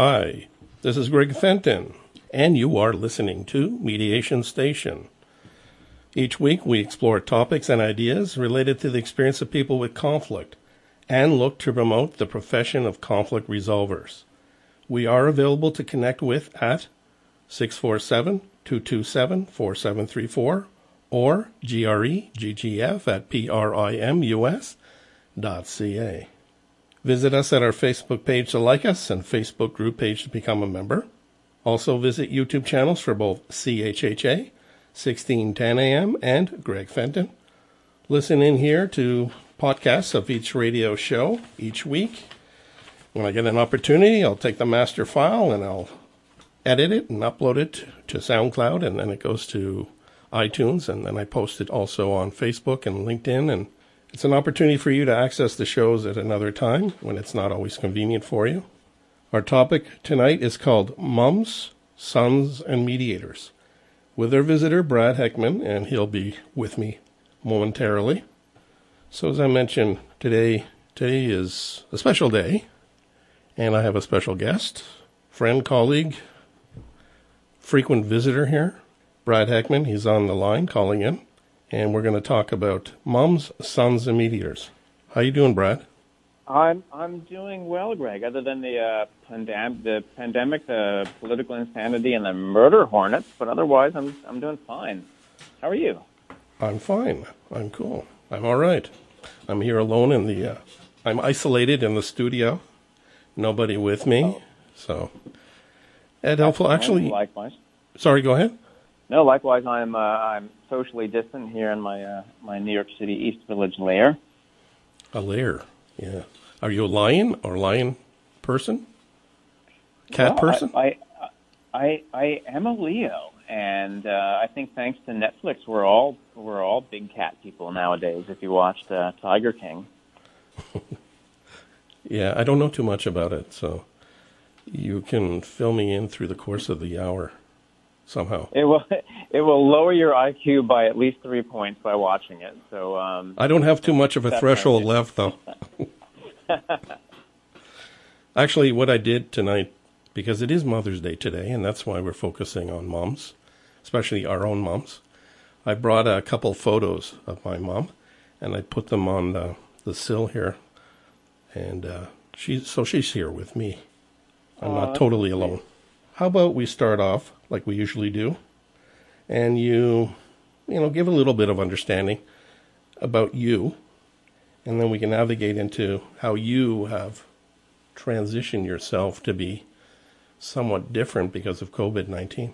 Hi, this is Greg Fenton, and you are listening to Mediation Station. Each week we explore topics and ideas related to the experience of people with conflict and look to promote the profession of conflict resolvers. We are available to connect with at 647-227-4734 or greggf@primus.ca. Visit us at our Facebook page to like us and Facebook group page to become a member. Also visit YouTube channels for both CHHA, 1610 AM, and Greg Fenton. Listen in here to podcasts of each radio show each week. When I get an opportunity, I'll take the master file and I'll edit it and upload it to SoundCloud, and then it goes to iTunes, and then I post it also on Facebook and LinkedIn. And it's an opportunity for you to access the shows at another time when it's not always convenient for you. Our topic tonight is called Mums, Sons, and Mediators, with our visitor Brad Heckman, and he'll be with me momentarily. So as I mentioned, today is a special day, and I have a special guest, friend, colleague, frequent visitor here, Brad Heckman. He's on the line calling in. And we're going to talk about mums, sons, and mediators. How you doing, Brad? I'm doing well, Greg. Other than the pandemic, the political insanity, and the murder hornets, but otherwise, I'm doing fine. How are you? I'm fine. I'm cool. I'm all right. I'm here alone in the. I'm isolated in the studio. Nobody with me. Oh. So. Ed, helpful. Actually. Likewise. Sorry. Go ahead. No, likewise, I'm socially distant here in my my New York City East Village lair. A lair, yeah. Are you a lion or lion person? Cat person? I am a Leo, and I think thanks to Netflix, we're all big cat people nowadays. If you watched Tiger King. Yeah, I don't know too much about it, so you can fill me in through the course of the hour. Somehow it will lower your IQ by at least 3 points by watching it. So I don't have too much of a threshold left, though. Actually, what I did tonight, because it is Mother's Day today, and that's why we're focusing on moms, especially our own moms. I brought a couple photos of my mom, and I put them on the sill here, and she's here with me. I'm not totally alone. How about we start off like we usually do, and you give a little bit of understanding about you, and then we can navigate into how you have transitioned yourself to be somewhat different because of COVID-19.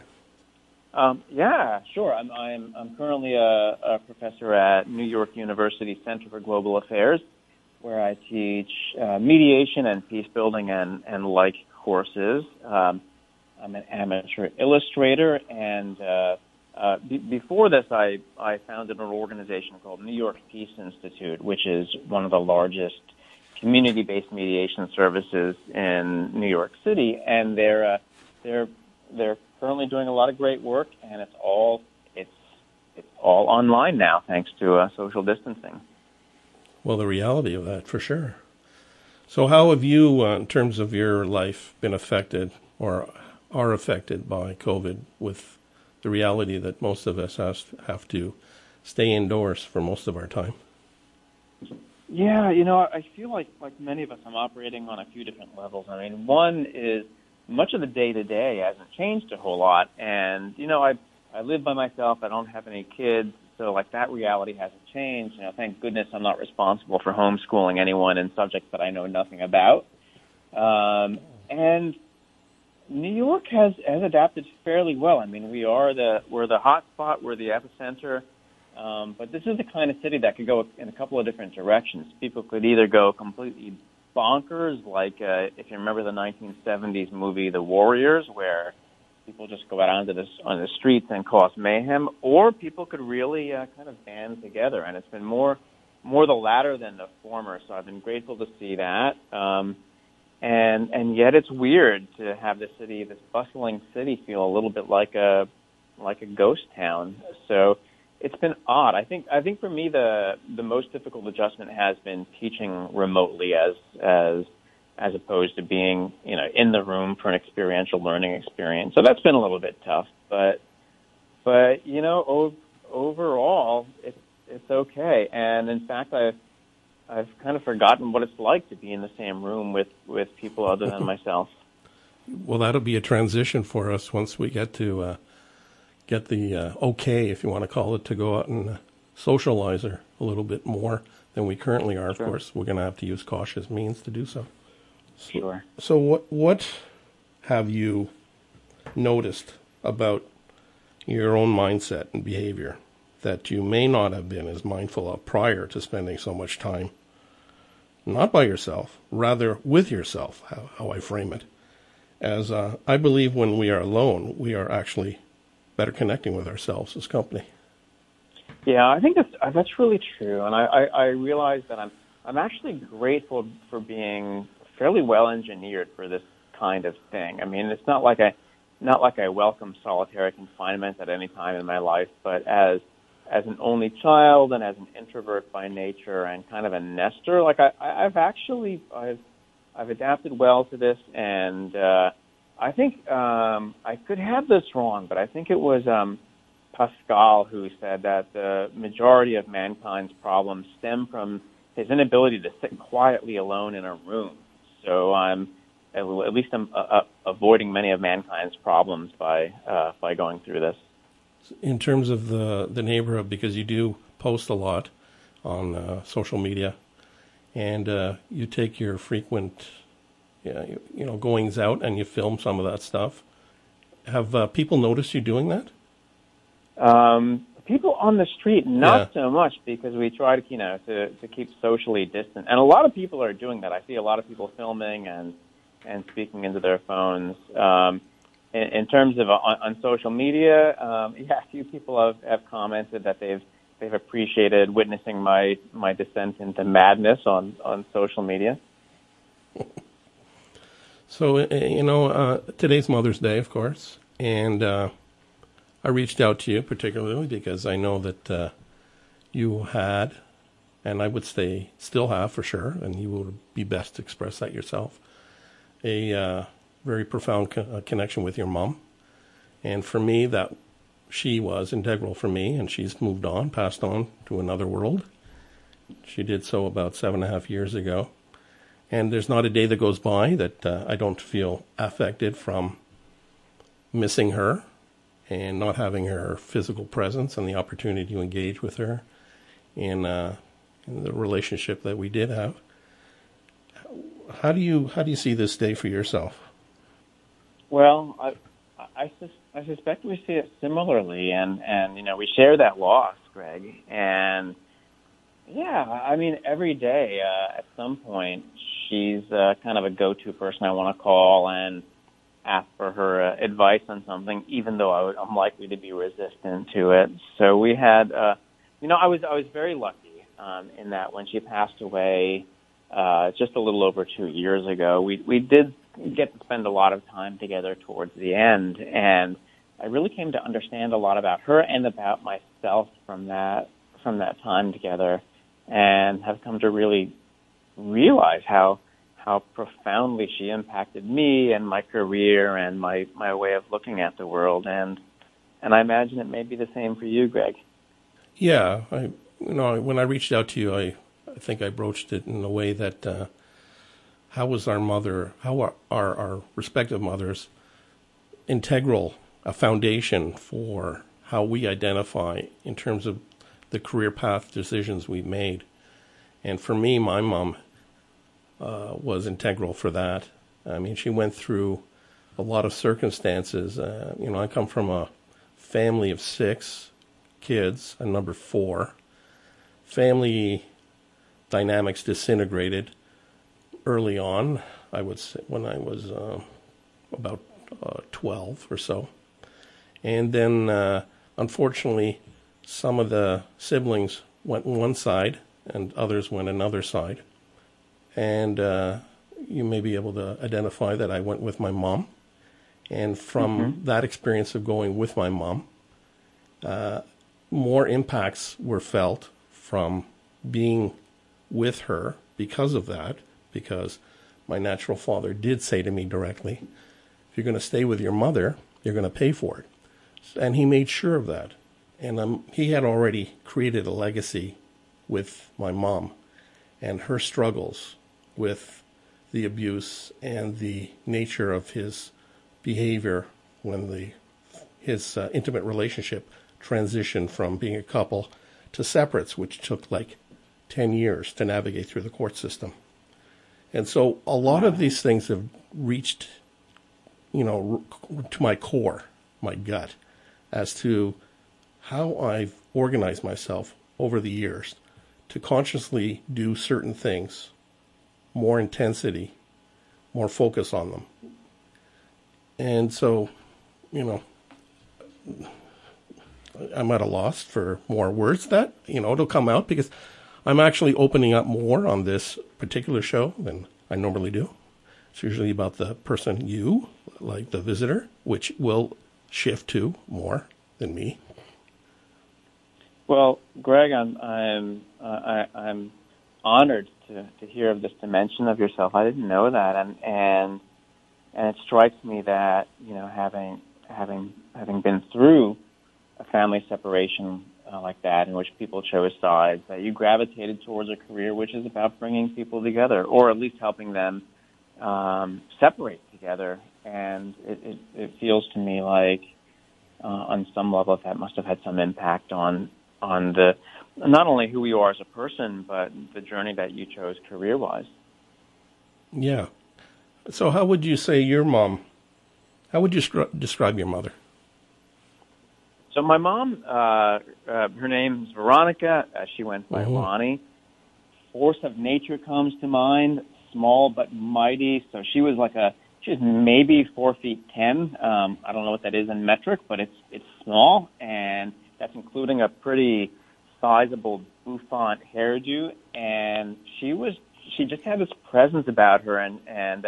Yeah, sure. I'm currently a professor at New York University Center for Global Affairs, where I teach mediation and peace building and like courses. I'm an amateur illustrator, and before this, I founded an organization called New York Peace Institute, which is one of the largest community-based mediation services in New York City, and they're currently doing a lot of great work, and it's all online now, thanks to social distancing. Well, the reality of that, for sure. So, how have you, in terms of your life, been affected or are affected by COVID, with the reality that most of us have to stay indoors for most of our time? Yeah, I feel like many of us, I'm operating on a few different levels. I mean, one is much of the day-to-day hasn't changed a whole lot. And, I live by myself. I don't have any kids. So, that reality hasn't changed. Thank goodness I'm not responsible for homeschooling anyone in subjects that I know nothing about. And New York has adapted fairly well. I mean, we're the hot spot, we're the epicenter, but this is the kind of city that could go in a couple of different directions. People could either go completely bonkers, like if you remember the 1970s movie The Warriors, where people just go out on the streets and cause mayhem, or people could really kind of band together, and it's been more the latter than the former. So I've been grateful to see that. And yet it's weird to have this bustling city, feel a little bit like a ghost town. So it's been odd. I think for me the most difficult adjustment has been teaching remotely as as opposed to being, you know, in the room for an experiential learning experience. So that's been a little bit tough, but you know, overall, it's okay. And in fact, I've kind of forgotten what it's like to be in the same room with people other than myself. Well, that'll be a transition for us once we get to get the okay, if you want to call it, to go out and socialize her a little bit more than we currently are. Sure. Of course, we're going to have to use cautious means to do so. Sure. So what have you noticed about your own mindset and behavior that you may not have been as mindful of prior to spending so much time, not by yourself, rather with yourself, how I frame it, as I believe when we are alone, we are actually better connecting with ourselves as company. Yeah, I think that's really true. And I realize that I'm actually grateful for being fairly well engineered for this kind of thing. I mean, it's not like I welcome solitary confinement at any time in my life, but as an only child and as an introvert by nature and kind of a nester, like I've adapted well to this, and I think I could have this wrong, but I think it was Pascal who said that the majority of mankind's problems stem from his inability to sit quietly alone in a room. So I'm avoiding many of mankind's problems by going through this. In terms of the neighborhood, because you do post a lot on social media, and you take your frequent, goings out, and you film some of that stuff. Have people noticed you doing that? People on the street, not so much, because we try to, to keep socially distant. And a lot of people are doing that. I see a lot of people filming and speaking into their phones. In terms of on social media, a few people have commented that they've appreciated witnessing my descent into madness on social media. So, today's Mother's Day, of course, and I reached out to you particularly because I know that you had, and I would say still have for sure, and you will be best to express that yourself, a very profound connection with your mom. And for me, that she was integral for me, and she's moved on, passed on to another world. She did so about 7.5 years ago. And there's not a day that goes by that I don't feel affected from missing her and not having her physical presence and the opportunity to engage with her in the relationship that we did have. How do you see this day for yourself? Well, I suspect we see it similarly, and we share that loss, Greg. And yeah, I mean, every day at some point she's kind of a go-to person I want to call and ask for her advice on something, even though I'm likely to be resistant to it. So we had, I was very lucky in that when she passed away just a little over 2 years ago, we did get to spend a lot of time together towards the end, and I really came to understand a lot about her and about myself from that time together, and have come to really realize how profoundly she impacted me and my career and my way of looking at the world, and I imagine it may be the same for you, Greg. Yeah, when I reached out to you, I think I broached it in a way that how was our mother, how are our respective mothers integral, a foundation for how we identify in terms of the career path decisions we've made. And for me, my mom was integral for that. I mean, she went through a lot of circumstances. I come from a family of 6 kids, I'm number 4. Family dynamics disintegrated early on, I would say, when I was about 12 or so. And then, unfortunately, some of the siblings went one side and others went another side. And you may be able to identify that I went with my mom. And from that experience of going with my mom, more impacts were felt from being with her because of that, because my natural father did say to me directly, if you're going to stay with your mother, you're going to pay for it. And he made sure of that. And he had already created a legacy with my mom and her struggles with the abuse and the nature of his behavior when his intimate relationship transitioned from being a couple to separates, which took like 10 years to navigate through the court system. And so a lot of these things have reached, to my core, my gut, as to how I've organized myself over the years to consciously do certain things, more intensity, more focus on them. And so, I'm at a loss for more words that, it'll come out because I'm actually opening up more on this particular show than I normally do. It's usually about the person like the visitor, which will shift to more than me. Well, Greg, I'm honored to hear of this dimension of yourself. I didn't know that, and it strikes me that having been through a family separation like that, in which people chose sides, that you gravitated towards a career which is about bringing people together, or at least helping them separate together. And it feels to me like on some level that must have had some impact on the not only who you are as a person, but the journey that you chose career-wise. Yeah. So how would you say your mom, how would you describe your mother? So my mom, her name's Veronica. She went by Ronnie. Force of nature comes to mind, small but mighty. So she was she was maybe 4'10". I don't know what that is in metric, but it's small, and that's including a pretty sizable bouffant hairdo. And she just had this presence about her, and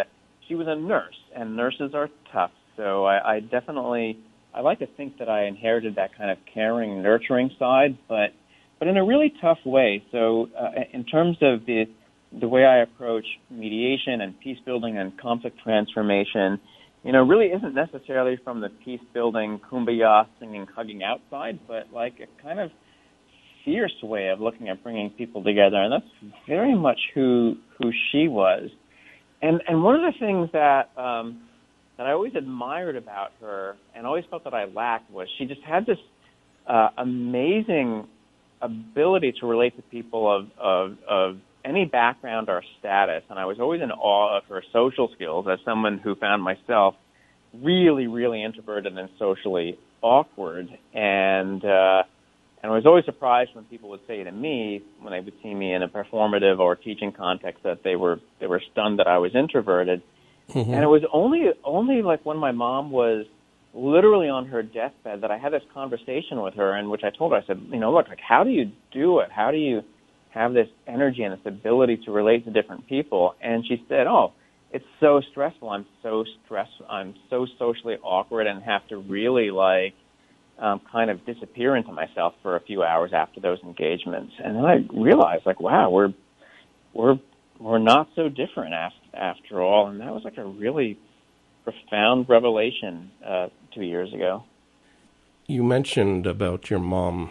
she was a nurse, and nurses are tough. So I like to think that I inherited that kind of caring, nurturing side, but in a really tough way. So in terms of the way I approach mediation and peace building and conflict transformation, really isn't necessarily from the peace building, kumbaya, singing, hugging outside, but like a kind of fierce way of looking at bringing people together. And that's very much who she was. And one of the things that I always admired about her and always felt that I lacked was she just had this amazing ability to relate to people of any background or status. And I was always in awe of her social skills as someone who found myself really, really introverted and socially awkward. And I was always surprised when people would say to me, when they would see me in a performative or teaching context, that they were stunned that I was introverted. Mm-hmm. And it was only like when my mom was literally on her deathbed that I had this conversation with her, in which I told her, I said, look, like, how do you do it? How do you have this energy and this ability to relate to different people? And she said, oh, it's so stressful. I'm so socially awkward and have to really kind of disappear into myself for a few hours after those engagements. And then I realized, like, wow, we're not so different after all. And that was like a really profound revelation 2 years ago. You mentioned about your mom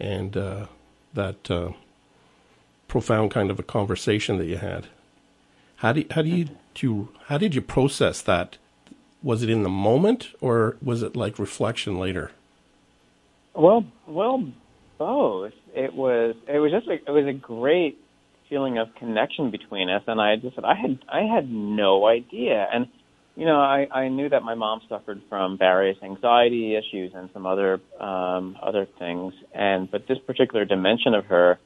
and that profound kind of a conversation that you had. How did you process that? Was it in the moment, or was it like reflection later? Well, both. It was a great feeling of connection between us, and I just said I had no idea, and I knew that my mom suffered from various anxiety issues and some other things, but this particular dimension of her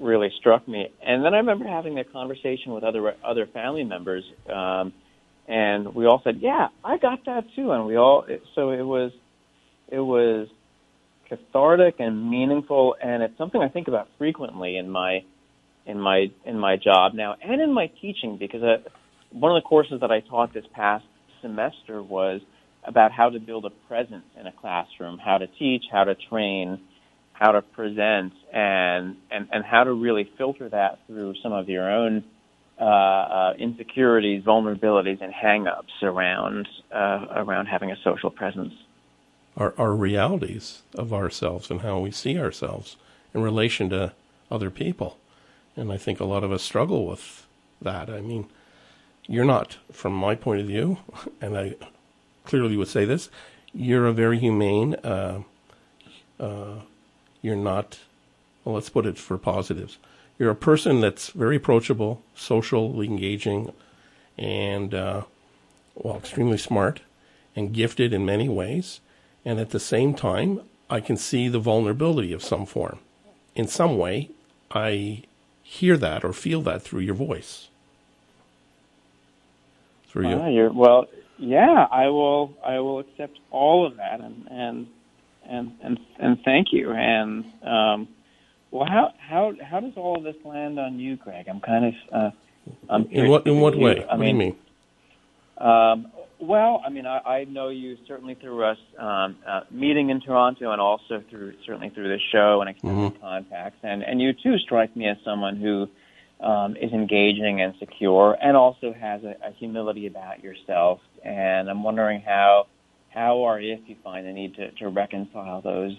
really struck me. And then I remember having that conversation with other family members, and we all said, "Yeah, I got that too," and so it was cathartic and meaningful, and it's something I think about frequently in my job now and in my teaching, because one of the courses that I taught this past semester was about how to build a presence in a classroom, how to teach, how to train, how to present, and how to really filter that through some of your own insecurities, vulnerabilities, and hang-ups around having a social presence. Our realities of ourselves and how we see ourselves in relation to other people. And I think a lot of us struggle with that. I mean, you're not, from my point of view, and I clearly would say this, you're a very humane, you're not, well, let's put it for positives. You're a person that's very approachable, socially engaging, and, extremely smart and gifted in many ways. And at the same time, I can see the vulnerability of some form. In some way, I hear that or feel that through your voice. Through you. I will accept all of that, and thank you. And, how does all of this land on you, Greg? I'm kind of in what way? What do you mean? I know you certainly through us meeting in Toronto, and also through this show and extended contacts. And you too strike me as someone who is engaging and secure, and also has a humility about yourself. And I'm wondering how or if you find the need to reconcile those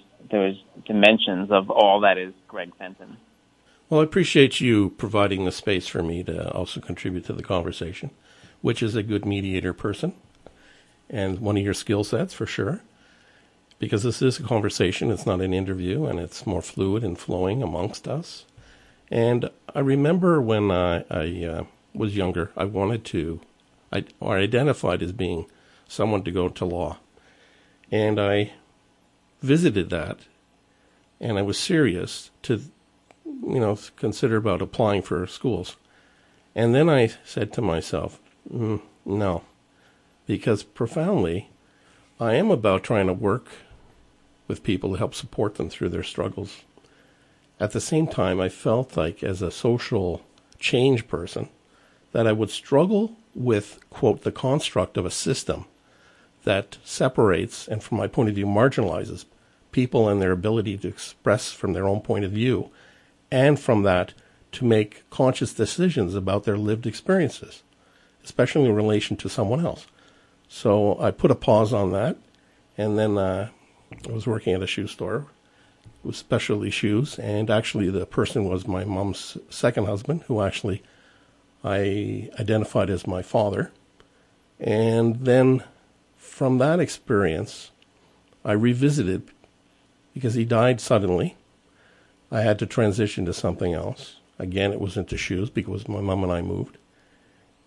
dimensions of all that is Greg Fenton. Well, I appreciate you providing the space for me to also contribute to the conversation, which is a good mediator person, and one of your skill sets for sure, because this is a conversation, it's not an interview, and it's more fluid and flowing amongst us. And I remember when I was younger, I identified as being someone to go to law. And I visited that, and I was serious to, consider about applying for schools. And then I said to myself, no, because profoundly, I am about trying to work with people to help support them through their struggles. At the same time, I felt like as a social change person that I would struggle with, quote, the construct of a system that separates and, from my point of view, marginalizes people and their ability to express from their own point of view, and from that to make conscious decisions about their lived experiences, especially in relation to someone else. So I put a pause on that, and then I was working at a shoe store with specialty shoes, and actually the person was my mom's second husband, who actually I identified as my father. And then from that experience, I revisited, because he died suddenly, I had to transition to something else. Again, it was into shoes because my mom and I moved.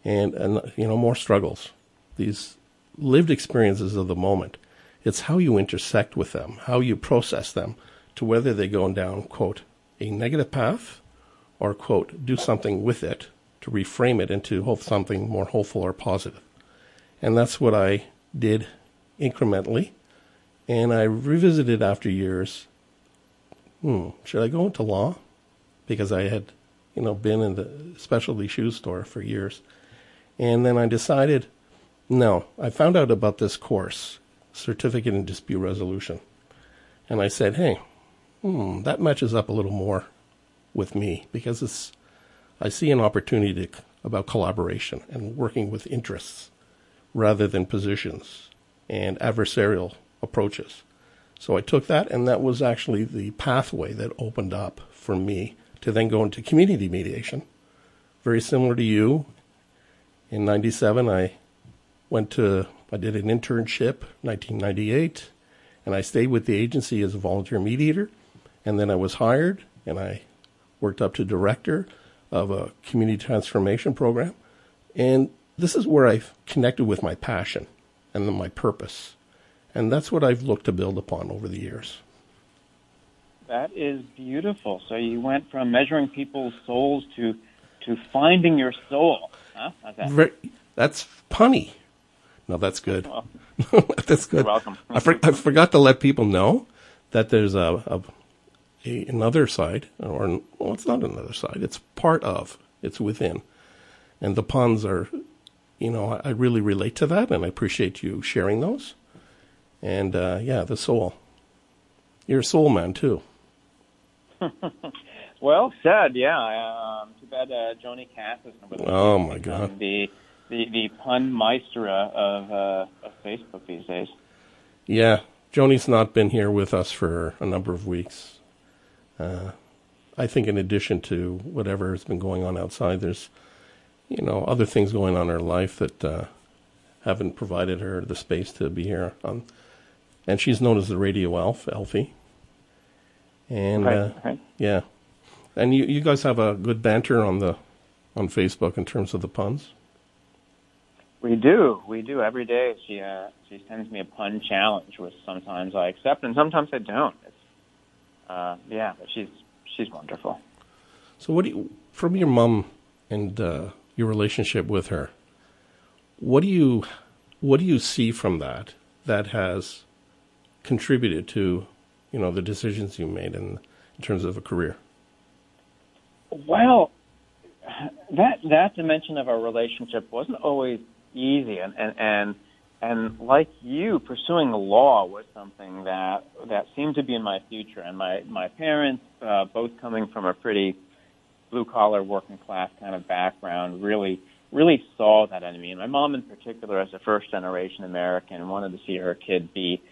And more struggles. These lived experiences of the moment. It's how you intersect with them, how you process them, to whether they go down, quote, a negative path, or, quote, do something with it to reframe it into something more hopeful or positive. And that's what I did incrementally. And I revisited after years, should I go into law? Because I had, been in the specialty shoe store for years. And then I decided, no, I found out about this course, Certificate in Dispute Resolution. And I said, hey, that matches up a little more with me, because I see an opportunity about collaboration and working with interests rather than positions and adversarial approaches. So I took that, and that was actually the pathway that opened up for me to then go into community mediation. Very similar to you, in 97, I did an internship, 1998, and I stayed with the agency as a volunteer mediator, and then I was hired, and I worked up to director of a community transformation program. And this is where I've connected with my passion and my purpose. And that's what I've looked to build upon over the years. That is beautiful. So you went from measuring people's souls to finding your soul. Huh? That's punny. No, that's good. Oh. That's good. You're welcome. I forgot to let people know that there's another side, it's not another side. It's part of. It's within. And the puns are, I really relate to that, and I appreciate you sharing those. And, the soul. You're a soul man, too. Well said, yeah. Too bad Joni Cass is number one. Oh, my God. The pun maestra of Facebook these days. Yeah. Joni's not been here with us for a number of weeks. I think in addition to whatever has been going on outside, there's, you know, other things going on in her life that haven't provided her the space to be here. And she's known as the Radio Elf, Elfie. And, right. Yeah. And you guys have a good banter on Facebook in terms of the puns? We do. Every day she sends me a pun challenge, which sometimes I accept and sometimes I don't. But she's wonderful. So from your mom and your relationship with her, what do you see from that has contributed to, you know, the decisions you made in terms of a career? Well, that dimension of our relationship wasn't always easy, and like you, pursuing the law was something that seemed to be in my future. And my parents, both coming from a pretty blue collar, working class kind of background, really saw that in me. And my mom, in particular, as a first generation American, wanted to see her kid be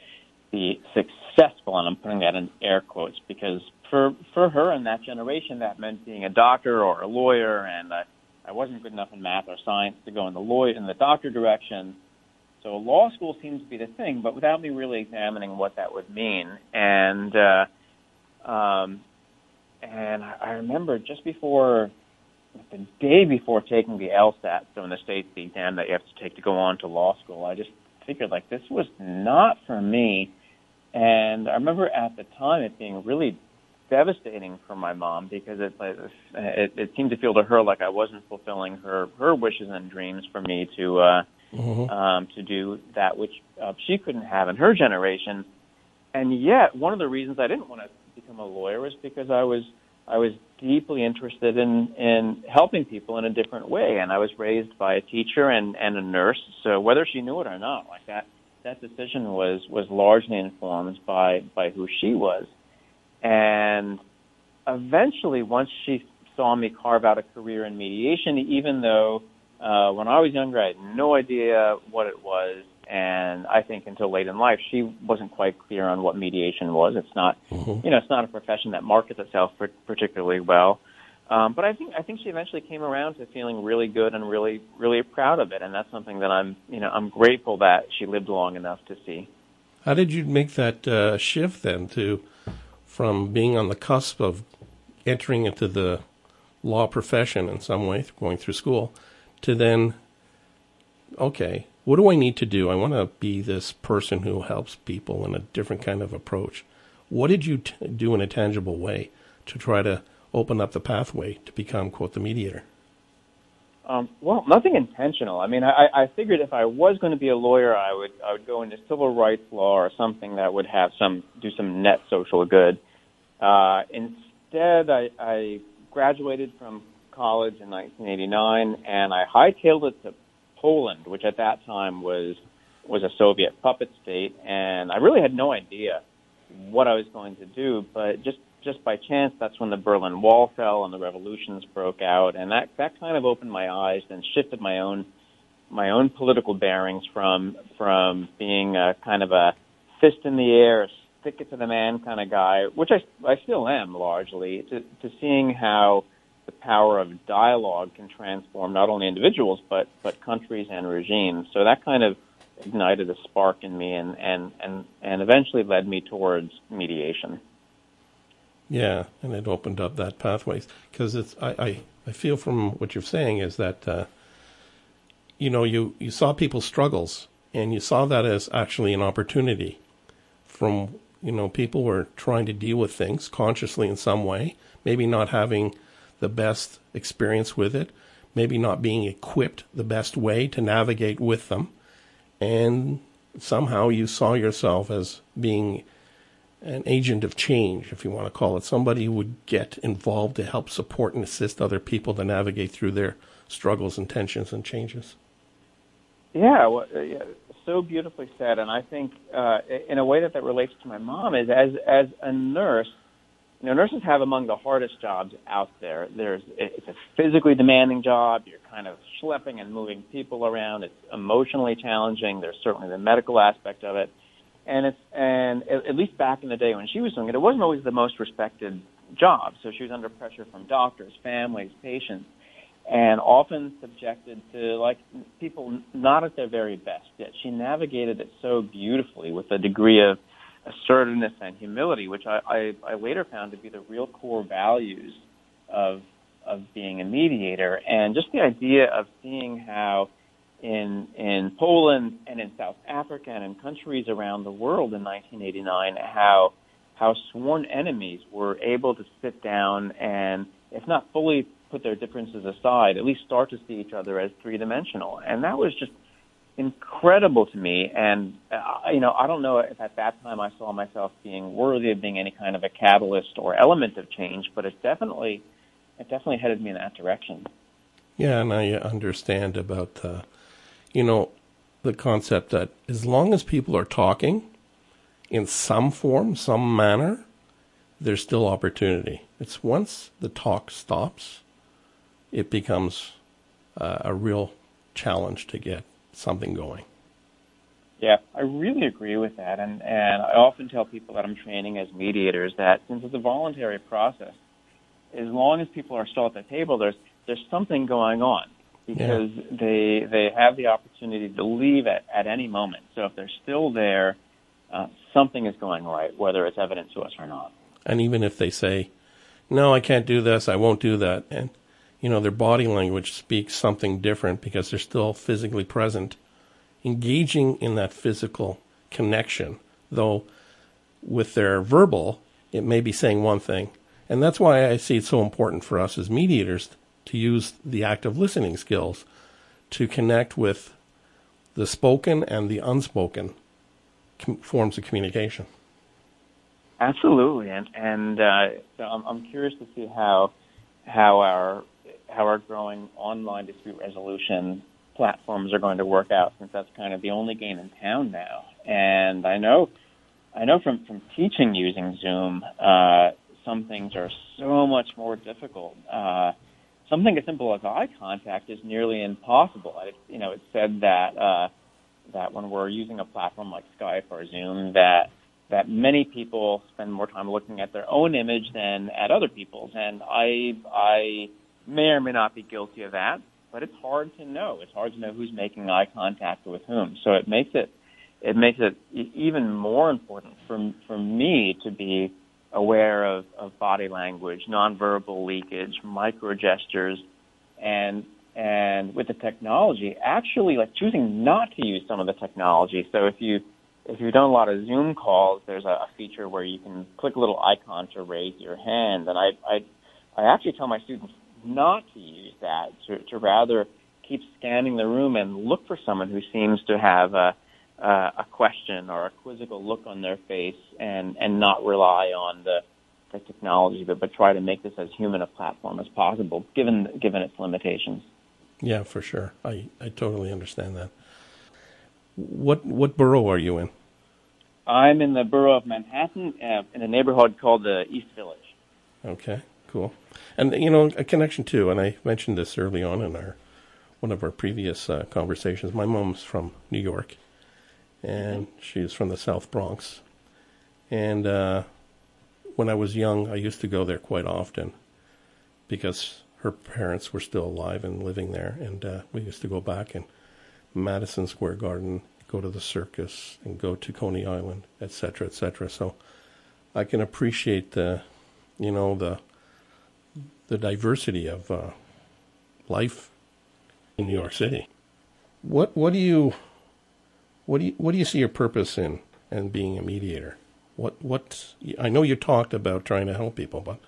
successful, and I'm putting that in air quotes, because for her and that generation, that meant being a doctor or a lawyer, and I wasn't good enough in math or science to go in the doctor direction. So law school seemed to be the thing, but without me really examining what that would mean. And and I remember just the day before taking the LSAT, so in the States, the exam that you have to take to go on to law school, I just figured, like, this was not for me. And I remember at the time it being really devastating for my mom, because it seemed to feel to her like I wasn't fulfilling her wishes and dreams for me to do that which she couldn't have in her generation. And yet, one of the reasons I didn't want to become a lawyer was because I was deeply interested in helping people in a different way, and I was raised by a teacher and a nurse. So whether she knew it or not, like that decision was largely informed by who she was. And eventually, once she saw me carve out a career in mediation, even though when I was younger I had no idea what it was, and I think until late in life she wasn't quite clear on what mediation was. It's not, it's not a profession that markets itself particularly well. But I think she eventually came around to feeling really good and really proud of it, and that's something that I'm grateful that she lived long enough to see. How did you make that shift then from being on the cusp of entering into the law profession in some way, going through school, to then, okay, what do I need to do? I want to be this person who helps people in a different kind of approach. What did you do in a tangible way to try to open up the pathway to become, quote, the mediator? Well, nothing intentional. I mean, I figured if I was going to be a lawyer, I would go into civil rights law or something that would have some net social good. Instead, I graduated from college in 1989, and I hightailed it to Poland, which at that time was a Soviet puppet state, and I really had no idea what I was going to do, but just by chance, that's when the Berlin Wall fell and the revolutions broke out, and that kind of opened my eyes and shifted my own political bearings from being a kind of a fist in the air, stick it to the man kind of guy, which I still am largely, to seeing how the power of dialogue can transform not only individuals but countries and regimes. So that kind of ignited a spark in me, and eventually led me towards mediation. Yeah, and it opened up that pathway, because I feel from what you're saying is that, you saw people's struggles, and you saw that as actually an opportunity from, people were trying to deal with things consciously in some way, maybe not having the best experience with it, maybe not being equipped the best way to navigate with them. And somehow you saw yourself as being an agent of change, if you want to call it, somebody who would get involved to help support and assist other people to navigate through their struggles and tensions and changes. Yeah, well, yeah, so beautifully said. And I think in a way that relates to my mom is as a nurse, You know, nurses have among the hardest jobs out there. It's a physically demanding job. You're kind of schlepping and moving people around. It's emotionally challenging. There's certainly the medical aspect of it. And at least back in the day when she was doing it, it wasn't always the most respected job. So she was under pressure from doctors, families, patients, and often subjected to, like, people not at their very best. Yet she navigated it so beautifully with a degree of assertiveness and humility, which I later found to be the real core values of being a mediator. And just the idea of seeing how in Poland and in South Africa and in countries around the world in 1989, how sworn enemies were able to sit down and, if not fully put their differences aside, at least start to see each other as three-dimensional. And that was just incredible to me. And, you know, I don't know if at that time I saw myself being worthy of being any kind of a catalyst or element of change, but it definitely headed me in that direction. Yeah, and I understand about, you know, the concept that as long as people are talking in some form, some manner, there's still opportunity. It's once the talk stops, it becomes a real challenge to get something going. Yeah, I really agree with that. And I often tell people that I'm training as mediators that since it's a voluntary process, as long as people are still at the table, there's something going on because they have the opportunity to leave at any moment. So if they're still there, something is going right, whether it's evident to us or not. And even if they say, no, I can't do this, I won't do that, and you know, their body language speaks something different because they're still physically present, engaging in that physical connection, though with their verbal, it may be saying one thing. And that's why I see it's so important for us as mediators to use the active listening skills to connect with the spoken and the unspoken forms of communication. Absolutely. So I'm curious to see how our growing online dispute resolution platforms are going to work out, since that's kind of the only game in town now. And I know from teaching using Zoom, some things are so much more difficult. Something as simple as eye contact is nearly impossible. It's said that when we're using a platform like Skype or Zoom, that many people spend more time looking at their own image than at other people's. And I may or may not be guilty of that, but it's hard to know. It's hard to know who's making eye contact with whom. So it makes it even more important for me to be aware of body language, nonverbal leakage, micro gestures, and with the technology, actually like choosing not to use some of the technology. So if you've done a lot of Zoom calls, there's a feature where you can click a little icon to raise your hand. And I actually tell my students not to use that, to rather keep scanning the room and look for someone who seems to have a question or a quizzical look on their face and not rely on the technology, but try to make this as human a platform as possible, given its limitations. Yeah, for sure. I totally understand that. What borough are you in? I'm in the borough of Manhattan, in a neighborhood called the East Village. Okay, cool. And, you know, a connection too, and I mentioned this early on in one of our previous conversations. My mom's from New York, and she's from the South Bronx. And when I was young, I used to go there quite often because her parents were still alive and living there, and we used to go back and Madison Square Garden, go to the circus, and go to Coney Island, et cetera, et cetera. So I can appreciate the diversity of life in New York City. What do you see your purpose in being a mediator? What I know you talked about trying to help people, but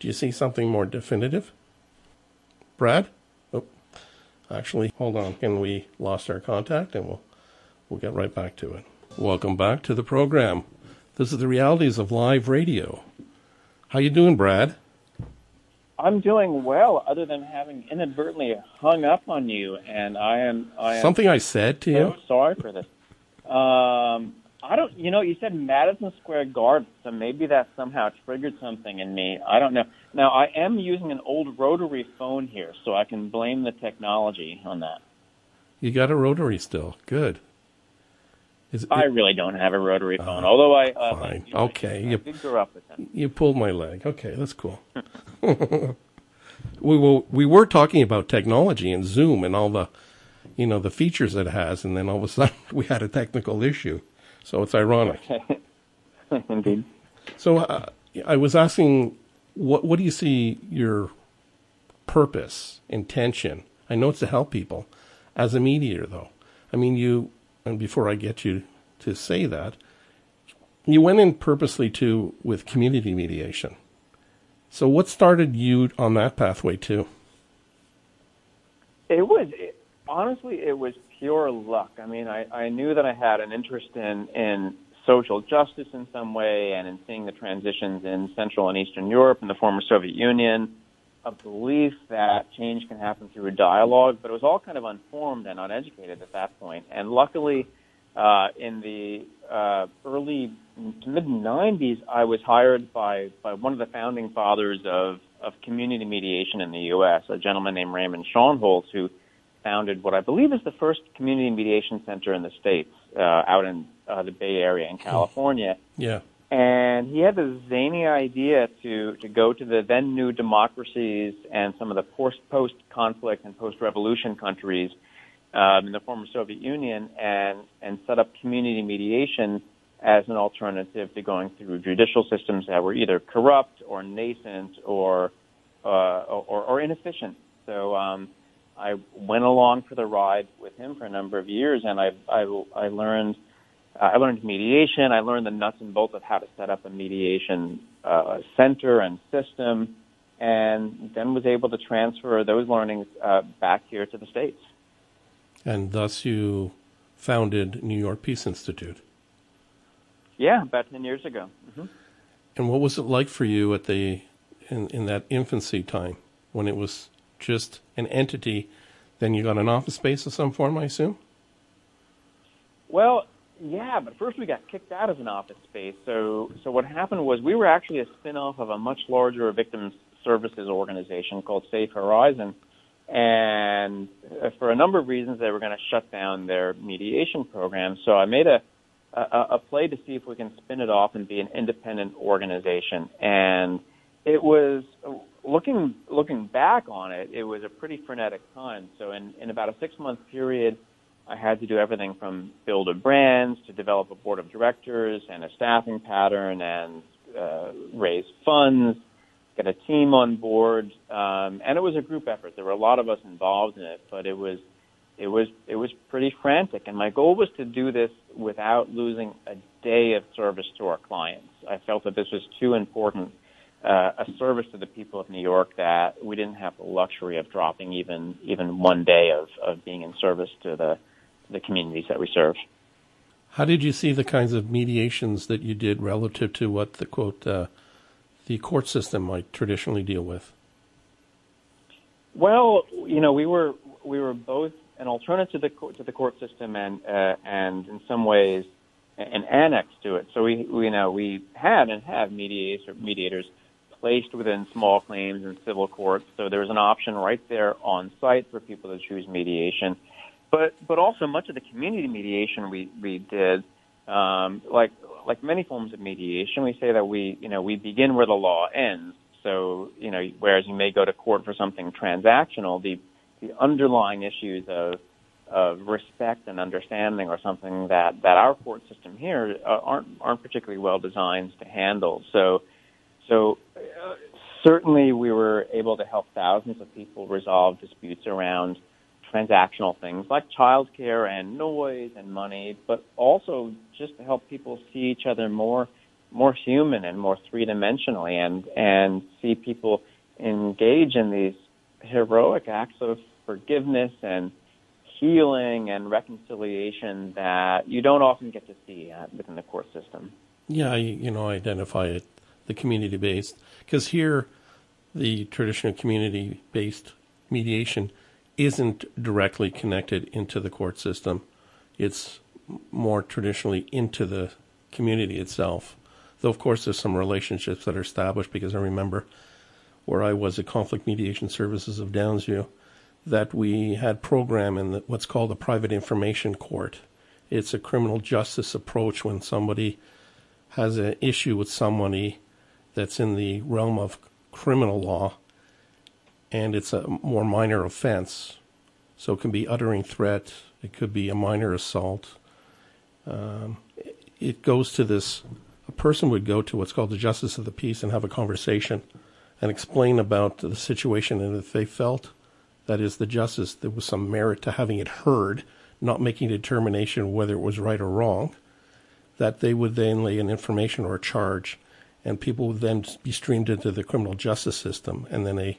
do you see something more definitive, Brad? Actually, hold on, and we lost our contact, and we'll get right back to it. Welcome back to the program. This is the realities of live radio. How you doing, Brad? I'm doing well, other than having inadvertently hung up on you, and I am... Something I said to you? I'm sorry for this. I don't, you know, you said Madison Square Garden, so maybe that somehow triggered something in me. I don't know. Now, I am using an old rotary phone here, so I can blame the technology on that. You got a rotary still. Good. I really don't have a rotary phone, although I... fine. I okay. I did grow up with that. You pulled my leg. Okay, that's cool. We were talking about technology and Zoom and all the, you know, the features it has, and then all of a sudden we had a technical issue. So it's ironic. Indeed. So I was asking, what do you see your purpose, intention? I know it's to help people as a mediator, though. I mean, you, and before I get you to say that, you went in purposely to with community mediation. So what started you on that pathway too? Honestly, it was pure luck. I mean, I knew that I had an interest in social justice in some way and in seeing the transitions in Central and Eastern Europe and the former Soviet Union, a belief that change can happen through a dialogue, but it was all kind of unformed and uneducated at that point. And luckily, in the early to mid-90s, I was hired by one of the founding fathers of community mediation in the U.S., a gentleman named Raymond Schonholz, who founded what I believe is the first community mediation center in the States, out in the Bay Area in California. Yeah. And he had this zany idea to go to the then new democracies and some of the post-conflict and post-revolution countries in the former Soviet Union and set up community mediation as an alternative to going through judicial systems that were either corrupt or nascent or inefficient. So, I went along for the ride with him for a number of years, and I learned mediation. I learned the nuts and bolts of how to set up a mediation center and system, and then was able to transfer those learnings back here to the States. And thus, you founded New York Peace Institute. Yeah, about 10 years ago. Mm-hmm. And what was it like for you at the in that infancy time when it was just an entity? Then you got an office space of some form, I assume? Well, yeah, but first we got kicked out of an office space. So what happened was we were actually a spin-off of a much larger victim services organization called Safe Horizon. And for a number of reasons, they were going to shut down their mediation program. So I made a play to see if we can spin it off and be an independent organization. And it was... Looking back on it, it was a pretty frenetic time. So in about a 6-month period, I had to do everything from build a brand to develop a board of directors and a staffing pattern and raise funds, get a team on board, and it was a group effort. There were a lot of us involved in it, but it was pretty frantic. And my goal was to do this without losing a day of service to our clients. I felt that this was too important. A service to the people of New York that we didn't have the luxury of dropping even one day of being in service to the communities that we serve. How did you see the kinds of mediations that you did relative to what the quote the court system might traditionally deal with? Well, you know, we were both an alternative to the court system and in some ways an annex to it. So we had and have mediators placed within small claims and civil courts. So there was an option right there on site for people to choose mediation. But also much of the community mediation we did, like many forms of mediation, we say that we begin where the law ends. So, you know, whereas you may go to court for something transactional, the underlying issues of respect and understanding or something that our court system here aren't particularly well designed to handle. So certainly we were able to help thousands of people resolve disputes around transactional things like childcare and noise and money, but also just to help people see each other more human and more three-dimensionally and see people engage in these heroic acts of forgiveness and healing and reconciliation that you don't often get to see within the court system. Yeah, you identify it, the community-based, because here the traditional community-based mediation isn't directly connected into the court system. It's more traditionally into the community itself. Though, of course, there's some relationships that are established, because I remember where I was at Conflict Mediation Services of Downsview, that we had program in what's called a private information court. It's a criminal justice approach when somebody has an issue with somebody that's in the realm of criminal law, and it's a more minor offense. So it can be uttering threat. It could be a minor assault. It goes to this, a person would go to what's called the justice of the peace and have a conversation and explain about the situation. And if they felt, that is the justice, there was some merit to having it heard, not making a determination whether it was right or wrong, that they would then lay an information or a charge, and people would then be streamed into the criminal justice system. And then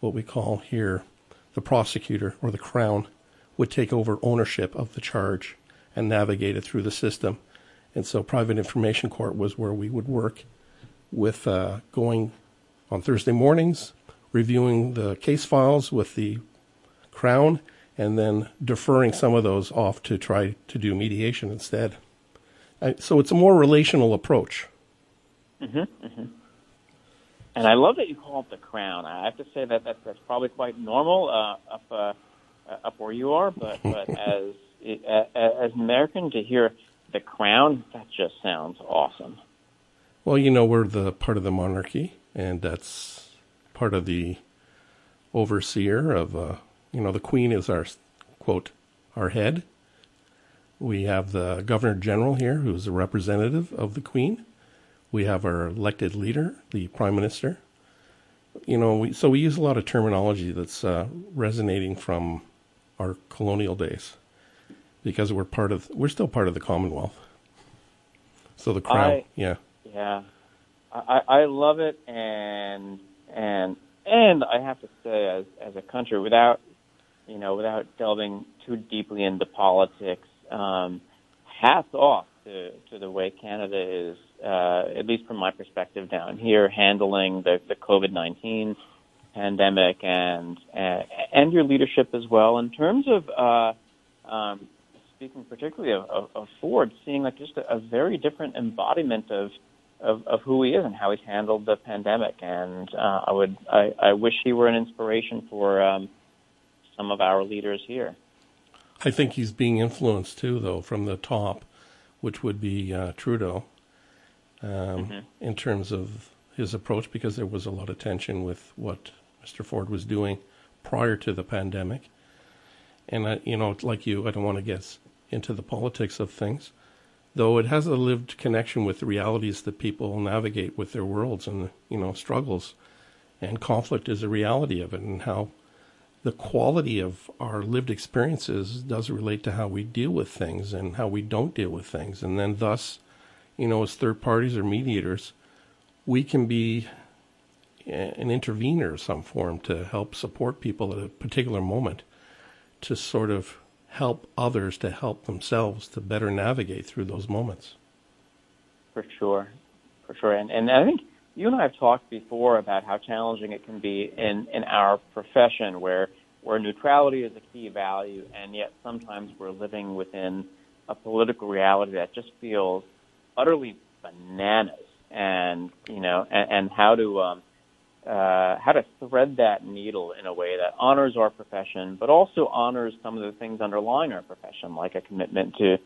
what we call here, the prosecutor or the Crown would take over ownership of the charge and navigate it through the system. And so private information court was where we would work with going on Thursday mornings, reviewing the case files with the Crown, and then deferring some of those off to try to do mediation instead. So it's a more relational approach. Mm-hmm, mm-hmm. And I love that you call it the Crown. I have to say that's probably quite normal up where you are, but as an American, to hear the Crown, that just sounds awesome. Well, we're the part of the monarchy, and that's part of the overseer of, the Queen is our, quote, our head. We have the Governor General here, who's a representative of the Queen. We have our elected leader, the Prime Minister. So we use a lot of terminology that's resonating from our colonial days, because we're still part of the Commonwealth. So the Crown, yeah, I love it, and I have to say, as a country, without delving too deeply into politics, hats off to the way Canada is, at least from my perspective down here, handling the COVID-19 pandemic and your leadership as well. In terms of speaking particularly of Ford, seeing like just a very different embodiment of who he is and how he's handled the pandemic, and I wish he were an inspiration for some of our leaders here. I think he's being influenced too, though, from the top, which would be Trudeau. In terms of his approach, because there was a lot of tension with what Mr. Ford was doing prior to the pandemic. And, I don't want to get into the politics of things, though it has a lived connection with the realities that people navigate with their worlds and, struggles. And conflict is a reality of it, and how the quality of our lived experiences does relate to how we deal with things and how we don't deal with things. And then thus, as third parties or mediators, we can be an intervener of some form to help support people at a particular moment, to sort of help others to help themselves to better navigate through those moments. For sure. And I think you and I have talked before about how challenging it can be in our profession, where neutrality is a key value, and yet sometimes we're living within a political reality that just feels utterly bananas, and and how to thread that needle in a way that honors our profession, but also honors some of the things underlying our profession, like a commitment to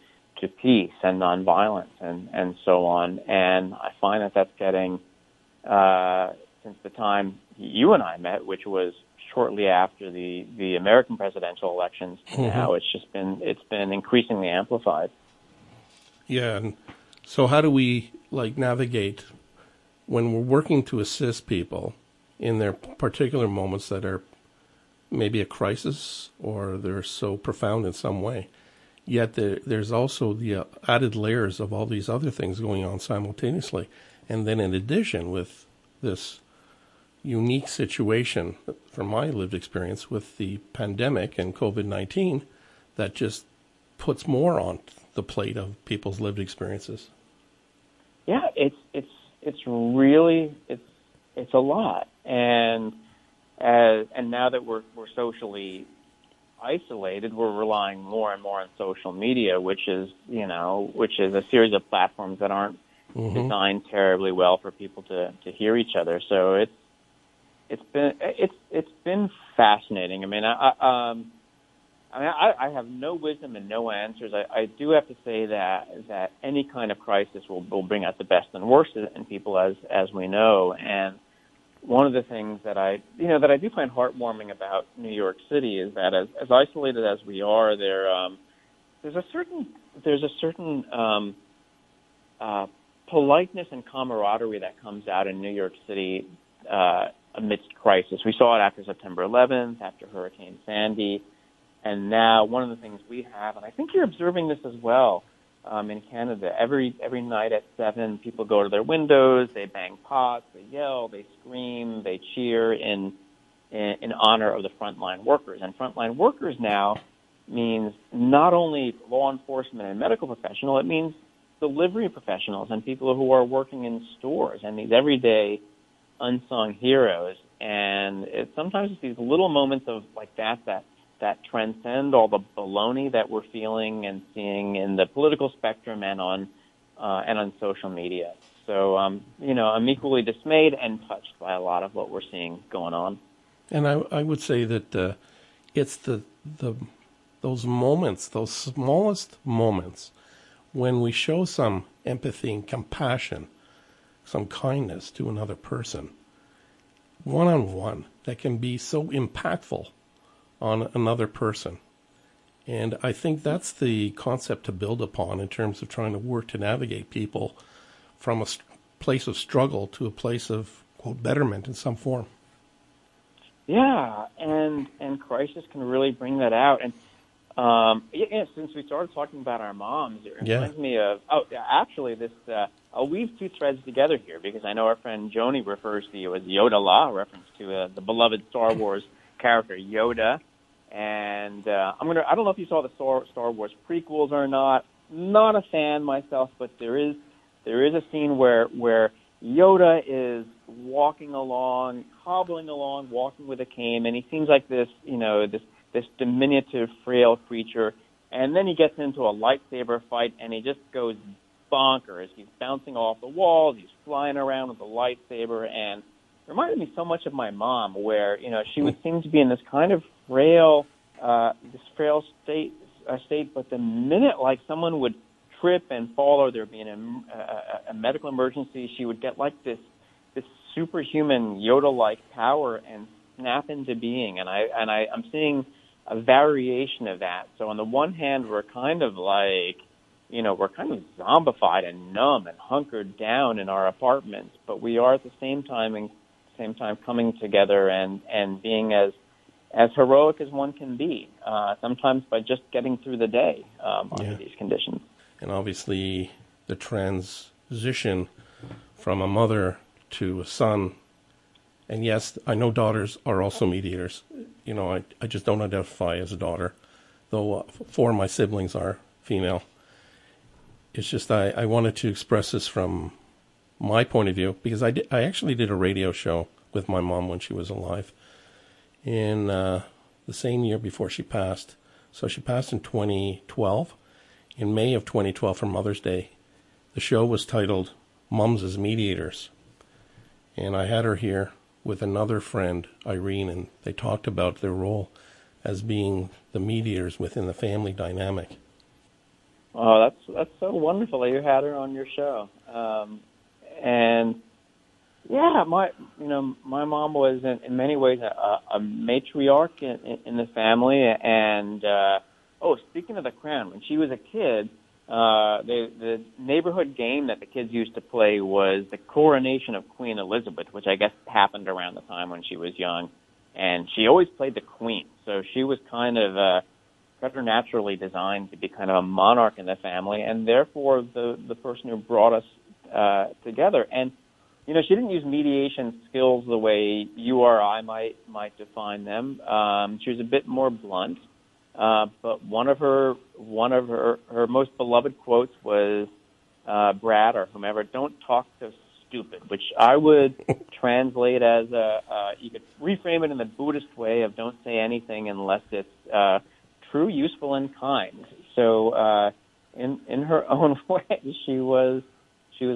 peace and nonviolence and so on. And I find that's getting, since the time you and I met, which was shortly after the American presidential elections, now it's been increasingly amplified. Yeah. So how do we navigate when we're working to assist people in their particular moments that are maybe a crisis, or they're so profound in some way, yet there's also the added layers of all these other things going on simultaneously. And then in addition, with this unique situation from my lived experience with the pandemic and COVID-19, that just puts more on the plate of people's lived experiences. Yeah, it's really a lot, and now that we're socially isolated, we're relying more and more on social media, which is a series of platforms that aren't designed terribly well for people to hear each other. So it's been fascinating. I mean, I have no wisdom and no answers. I do have to say that any kind of crisis will bring out the best and worst in people, as we know. And one of the things that I do find heartwarming about New York City is that as isolated as we are, there's a certain politeness and camaraderie that comes out in New York City amidst crisis. We saw it after September 11th, after Hurricane Sandy. And now one of the things we have, and I think you're observing this as well in Canada, every night at 7, people go to their windows, they bang pots, they yell, they scream, they cheer in honor of the frontline workers. And frontline workers now means not only law enforcement and medical professional, it means delivery professionals and people who are working in stores and these everyday unsung heroes. And sometimes it's these little moments of like that transcend all the baloney that we're feeling and seeing in the political spectrum and on social media. So, I'm equally dismayed and touched by a lot of what we're seeing going on. And I would say that it's those moments, those smallest moments, when we show some empathy and compassion, some kindness to another person, one-on-one, that can be so impactful on another person. And I think that's the concept to build upon in terms of trying to work to navigate people from a place of struggle to a place of, quote, betterment in some form. Yeah, and crisis can really bring that out. And since we started talking about our moms, it reminds me of, I'll weave two threads together here, because I know our friend Joni refers to you as Yoda La, a reference to the beloved Star Wars character Yoda. And I don't know if you saw the Star Wars prequels or not. Not a fan myself, but there is a scene where Yoda is hobbling along, walking with a cane, and he seems like this diminutive, frail creature. And then he gets into a lightsaber fight, and he just goes bonkers. He's bouncing off the walls. He's flying around with the lightsaber, and it reminded me so much of my mom, where she would seem to be in this kind of frail state. But the minute like someone would trip and fall, or there'd be a medical emergency, she would get like this superhuman Yoda-like power and snap into being. And I'm seeing a variation of that. So on the one hand, we're kind of like, we're kind of zombified and numb and hunkered down in our apartments, but we are at the same time coming together and being as heroic as one can be, sometimes by just getting through the day under these conditions. And obviously the transition from a mother to a son, and yes, I know daughters are also mediators. I just don't identify as a daughter, though 4 of my siblings are female. It's just I wanted to express this from my point of view, because I actually did a radio show with my mom when she was alive in the same year before she passed. So she passed in 2012, in May of 2012 for Mother's Day. The show was titled Mums as Mediators. And I had her here with another friend, Irene, and they talked about their role as being the mediators within the family dynamic. Oh, that's so wonderful that you had her on your show. My mom was in many ways a matriarch in the family. And speaking of the Crown, when she was a kid, the neighborhood game that the kids used to play was the coronation of Queen Elizabeth, which I guess happened around the time when she was young. And she always played the Queen, so she was kind of preternaturally designed to be kind of a monarch in the family, and therefore the person who brought us together. And, she didn't use mediation skills the way you or I might define them. She was a bit more blunt, but one of her most beloved quotes was, Brad or whomever, don't talk to stupid, which I would translate as you could reframe it in the Buddhist way of don't say anything unless it's true, useful, and kind. So in her own way, she was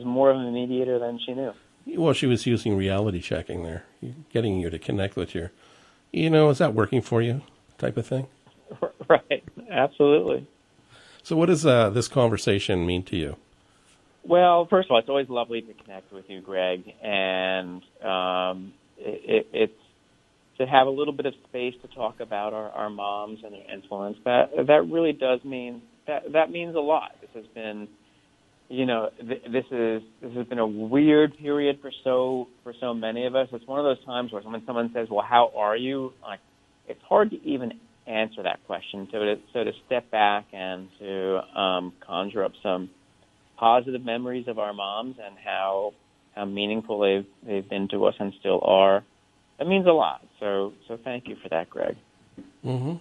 more of a mediator than she knew. Well, she was using reality checking there, getting you to connect with your, is that working for you type of thing? Right, absolutely. So what does this conversation mean to you? Well, first of all, it's always lovely to connect with you, Greg, and it's to have a little bit of space to talk about our moms and their influence. That really does mean that means a lot. This has been, this has been a weird period for so many of us. It's one of those times where when someone says, "Well, how are you?" Like, it's hard to even answer that question. So to step back and to conjure up some positive memories of our moms and how meaningful they've been to us and still are. That means a lot. So thank you for that, Greg. Mm-hmm.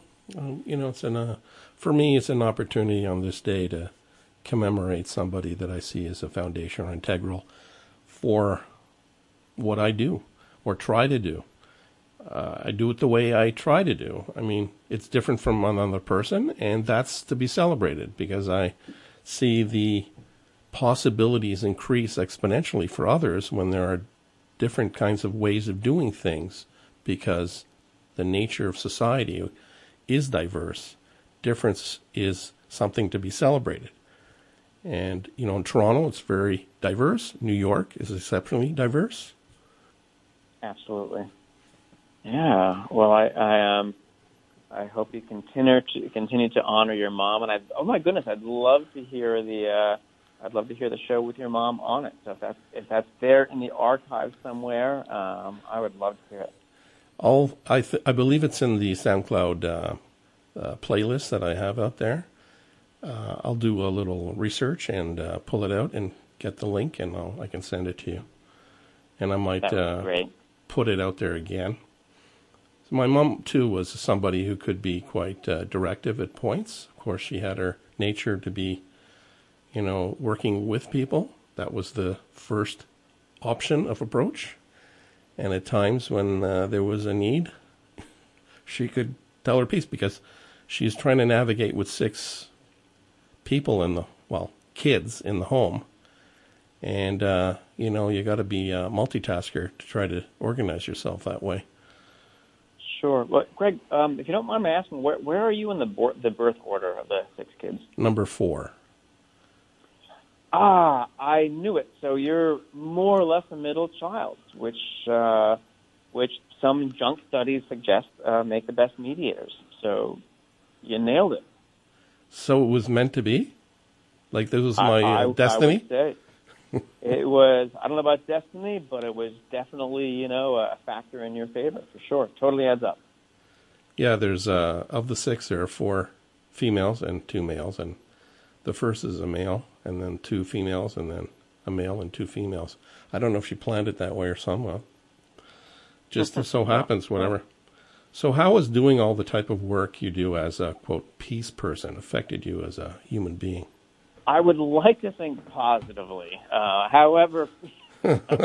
It's for me, it's an opportunity on this day to commemorate somebody that I see as a foundation or integral for what I do or try to do. I do it the way I try to do. I mean, it's different from another person, and that's to be celebrated because I see the possibilities increase exponentially for others when there are different kinds of ways of doing things, because the nature of society is diverse. Difference is something to be celebrated. And, in Toronto, it's very diverse. New York is exceptionally diverse. Absolutely. Yeah. Well, I hope you continue to honor your mom. And oh my goodness, I'd love to hear the show with your mom on it. So if that's there in the archive somewhere, I would love to hear it. I believe it's in the SoundCloud playlist that I have out there. I'll do a little research and pull it out and get the link, and I can send it to you. And I might put it out there again. So my mom, too, was somebody who could be quite directive at points. Of course, she had her nature to be working with people. That was the first option of approach. And at times when there was a need, she could tell her piece, because she's trying to navigate with six people kids in the home. And, you got to be a multitasker to try to organize yourself that way. Sure. Well, Greg, if you don't mind me asking, where are you in the birth order of the six kids? Number 4. Ah, I knew it. So you're more or less a middle child, which some junk studies suggest make the best mediators. So you nailed it. So it was meant to be? Like, this was my destiny? I would say it was, I don't know about destiny, but it was definitely, a factor in your favor, for sure. Totally adds up. Yeah, there's, of the 6, there are 4 females and 2 males, and the first is a male, and then 2 females, and then a male and 2 females. I don't know if she planned it that way or somehow. Just so happens, whatever. So how has doing all the type of work you do as a, quote, peace person affected you as a human being? I would like to think positively. However,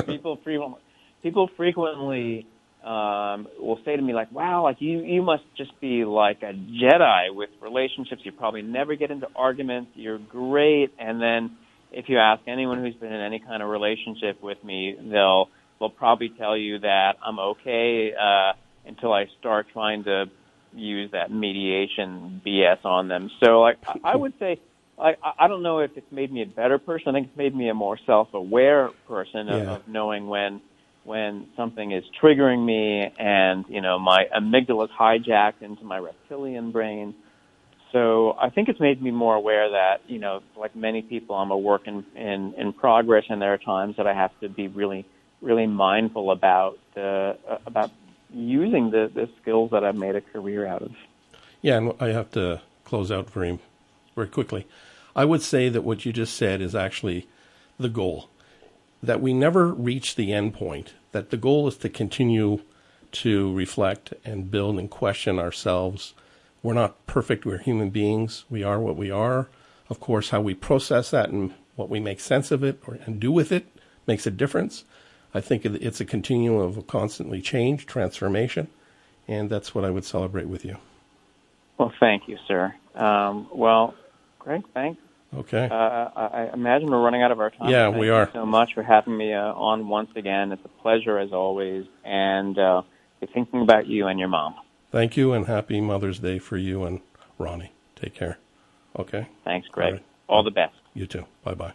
people frequently will say to me, like, wow, like you must just be like a Jedi with relationships. You probably never get into arguments. You're great. And then if you ask anyone who's been in any kind of relationship with me, they'll probably tell you that I'm okay until I start trying to use that mediation BS on them. So, like, I would say, like, I don't know if it's made me a better person. I think it's made me a more self-aware person of knowing when something is triggering me, and, my amygdala is hijacked into my reptilian brain. So I think it's made me more aware that, like many people, I'm a work in progress, and there are times that I have to be really, really mindful about using the skills that I've made a career out of. Yeah, and I have to close out very, very quickly. I would say that what you just said is actually the goal, that we never reach the end point, that the goal is to continue to reflect and build and question ourselves. We're not perfect. We're human beings. We are what we are. Of course, how we process that and what we make sense of it and do with it makes a difference. I think it's a continuum of constantly change, transformation, and that's what I would celebrate with you. Well, thank you, sir. Well, Greg, thanks. Okay. I imagine we're running out of our time. Yeah, we are. Thank you so much for having me on once again. It's a pleasure, as always, and thinking about you and your mom. Thank you, and happy Mother's Day for you and Ronnie. Take care. Okay? Thanks, Greg. All right. All the best. You too. Bye-bye.